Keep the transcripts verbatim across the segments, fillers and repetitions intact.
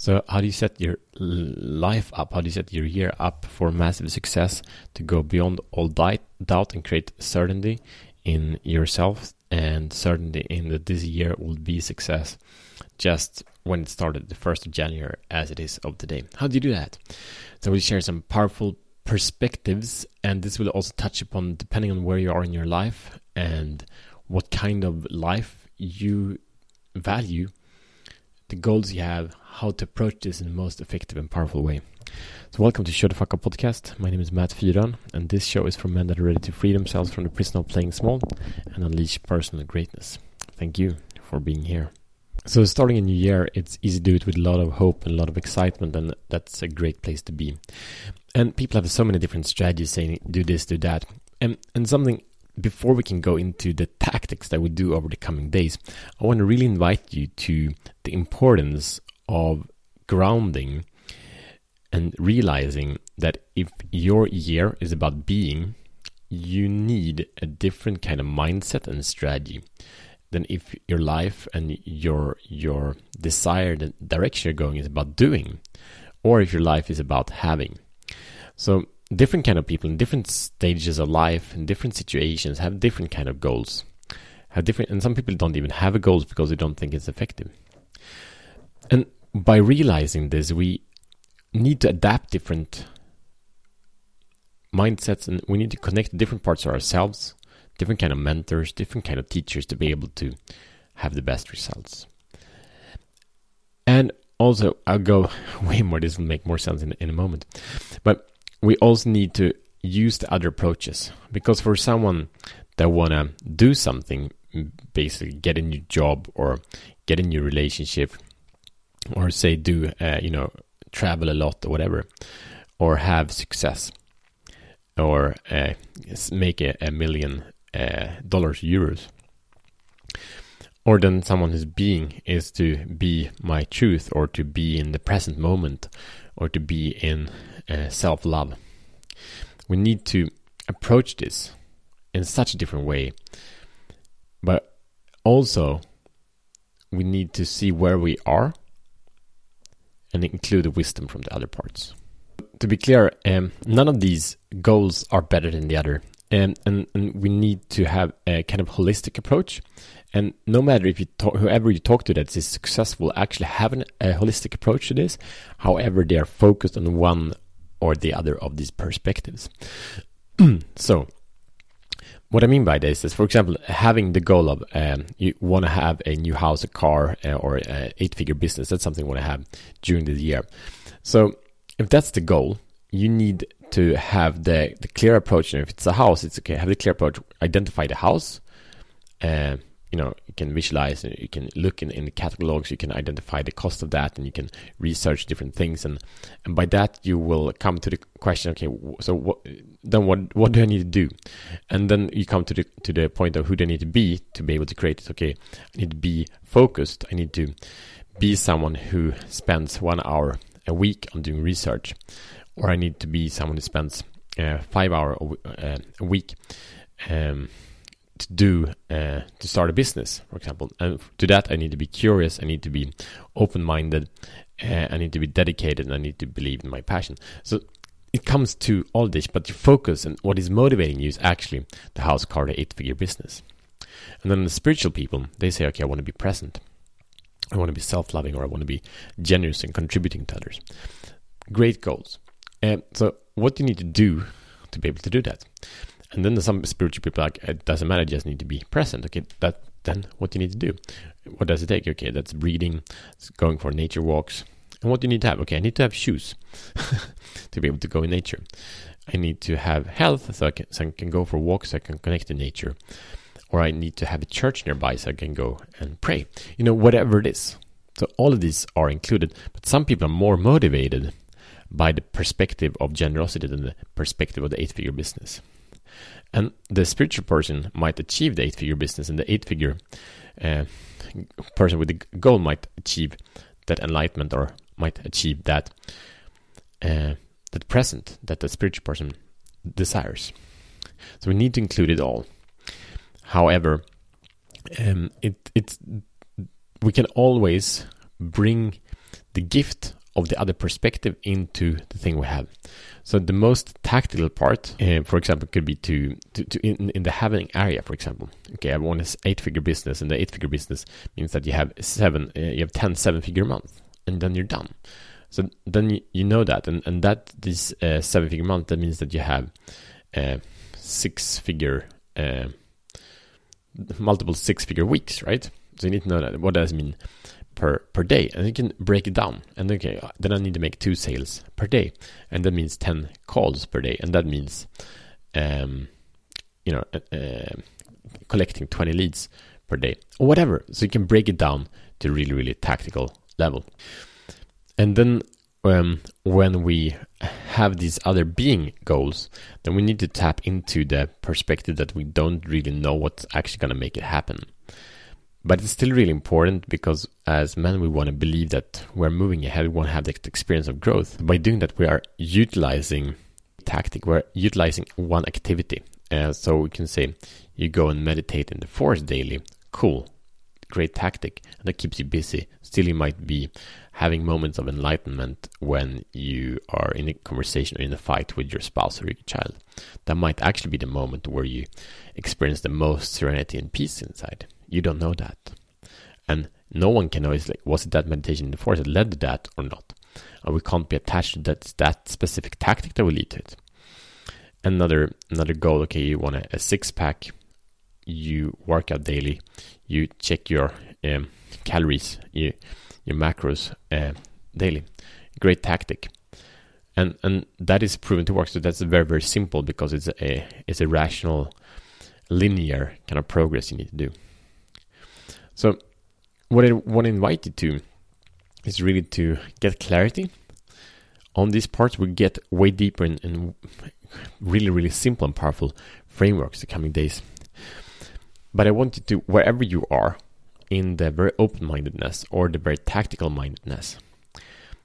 So how do you set your life up? How do you set your year up for massive success to go beyond all doubt and create certainty in yourself and certainty in that this year will be success just when it started the first of January as it is of today? How do you do that? So we share some powerful perspectives, and this will also touch upon depending on where you are in your life and what kind of life you value, the goals you have, how to approach this in the most effective and powerful way. So welcome to Show the Fuck Up Podcast. My name is Matt Fiedan, and this show is for men that are ready to free themselves from the prison of playing small and unleash personal greatness. Thank you for being here. So starting a new year, it's easy to do it with a lot of hope and a lot of excitement, and that's a great place to be. And people have so many different strategies saying do this, do that. And, and something before we can go into the tactics that we do over the coming days, I want to really invite you to the importance of grounding and realizing that if your year is about being, you need a different kind of mindset and strategy than if your life and your your desired direction you're going is about doing, or if your life is about having. So different kind of people in different stages of life, in different situations, have different kind of goals. Have different, and some people don't even have a goal because they don't think it's effective. And by realizing this, we need to adapt different mindsets, and we need to connect different parts of ourselves, different kind of mentors, different kind of teachers to be able to have the best results. And also, I'll go way more, this will make more sense in, in a moment. But we also need to use the other approaches, because for someone that want to do something, basically get a new job or get a new relationship, or say do, uh, you know, travel a lot or whatever, or have success, or uh, make a, a million uh, dollars, euros, or then someone who's being is to be my truth, or to be in the present moment, or to be in uh, self-love. We need to approach this in such a different way, but also we need to see where we are and include the wisdom from the other parts. To be clear, um, none of these goals are better than the other, and and, and we need to have a kind of holistic approach. And no matter if you talk, whoever you talk to that is successful actually have an, a holistic approach to this. However, they are focused on one or the other of these perspectives. So, what I mean by this is, for example, having the goal of um, you want to have a new house, a car, uh, or an eight-figure business. That's something you want to have during the year. So, if that's the goal, you need to have the, the clear approach. And if it's a house, it's okay. Have the clear approach. Identify the house. Uh, You know, you can visualize, and you can look in, in the catalogs, you can identify the cost of that, and you can research different things. And, and by that, you will come to the question, okay, so what, then what what do I need to do? And then you come to the to the point of who do I need to be to be able to create it. Okay, I need to be focused. I need to be someone who spends one hour a week on doing research, or I need to be someone who spends uh, five hours uh, a week um to do uh, to start a business, for example. And to that, I need to be curious, I need to be open-minded, uh, I need to be dedicated, and I need to believe in my passion. So it comes to all this, but your focus and what is motivating you is actually the house, car, the eight-figure business. And then the spiritual people, they say, okay, I want to be present, I want to be self-loving, or I want to be generous and contributing to others. Great goals. And so what do you need to do to be able to do that? And then there's some spiritual people like, it doesn't matter, just need to be present. Okay, that then what you need to do? What does it take? Okay, that's breathing, it's going for nature walks. And what do you need to have? Okay, I need to have shoes to be able to go in nature. I need to have health so I can, so I can go for walks, so I can connect to nature. Or I need to have a church nearby so I can go and pray. You know, whatever it is. So all of these are included. But some people are more motivated by the perspective of generosity than the perspective of the eight-figure business. And the spiritual person might achieve the eight-figure business, and the eight-figure uh, person with the goal might achieve that enlightenment, or might achieve that uh, that present that the spiritual person desires. So we need to include it all. However, um, it it's we can always bring the gift of the other perspective into the thing we have. So the most tactical part, uh, for example, could be to, to, to in, in the having area, for example. Okay, I want an eight-figure business, and the eight-figure business means that you have seven, uh, you have ten seven-figure months, and then you're done. So then you, you know that, and, and that this uh, seven-figure month, that means that you have uh, six-figure, uh, multiple six-figure weeks, right? So you need to know that. What does it mean? Per, per day, and you can break it down. And okay, then I need to make two sales per day, and that means ten calls per day, and that means, um, you know, uh, uh, collecting twenty leads per day or whatever. So you can break it down to really, really tactical level. And then um, when we have these other being goals, then we need to tap into the perspective that we don't really know what's actually going to make it happen. But it's still really important, because as men, we want to believe that we're moving ahead, we want to have the experience of growth. By doing that, we are utilizing tactic, we're utilizing one activity. Uh, so we can say, you go and meditate in the forest daily. Cool, great tactic. And that keeps you busy. Still, you might be having moments of enlightenment when you are in a conversation or in a fight with your spouse or your child. That might actually be the moment where you experience the most serenity and peace inside. You don't know that. And no one can know, like, was it that meditation in the forest that led to that or not? And we can't be attached to that, that specific tactic that will lead to it. Another another goal, okay, you want a, a six-pack, you work out daily, you check your um, calories, you, your macros uh, daily. Great tactic. And and that is proven to work. So that's very, very simple, because it's a, it's a rational, linear kind of progress you need to do. So what I want to invite you to is really to get clarity on these parts. We get way deeper and, and really, really simple and powerful frameworks the coming days. But I want you to, wherever you are, in the very open-mindedness or the very tactical-mindedness,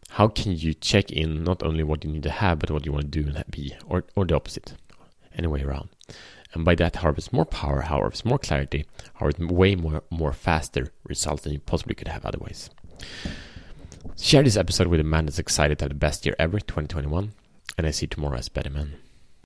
how can you check in not only what you need to have, but what you want to do and be, or, or the opposite, any way around. And by that, harvest more power, harvest more clarity, harvest way more, more faster results than you possibly could have otherwise. Share this episode with a man that's excited to have the best year ever, twenty twenty-one, and I see you tomorrow as better man.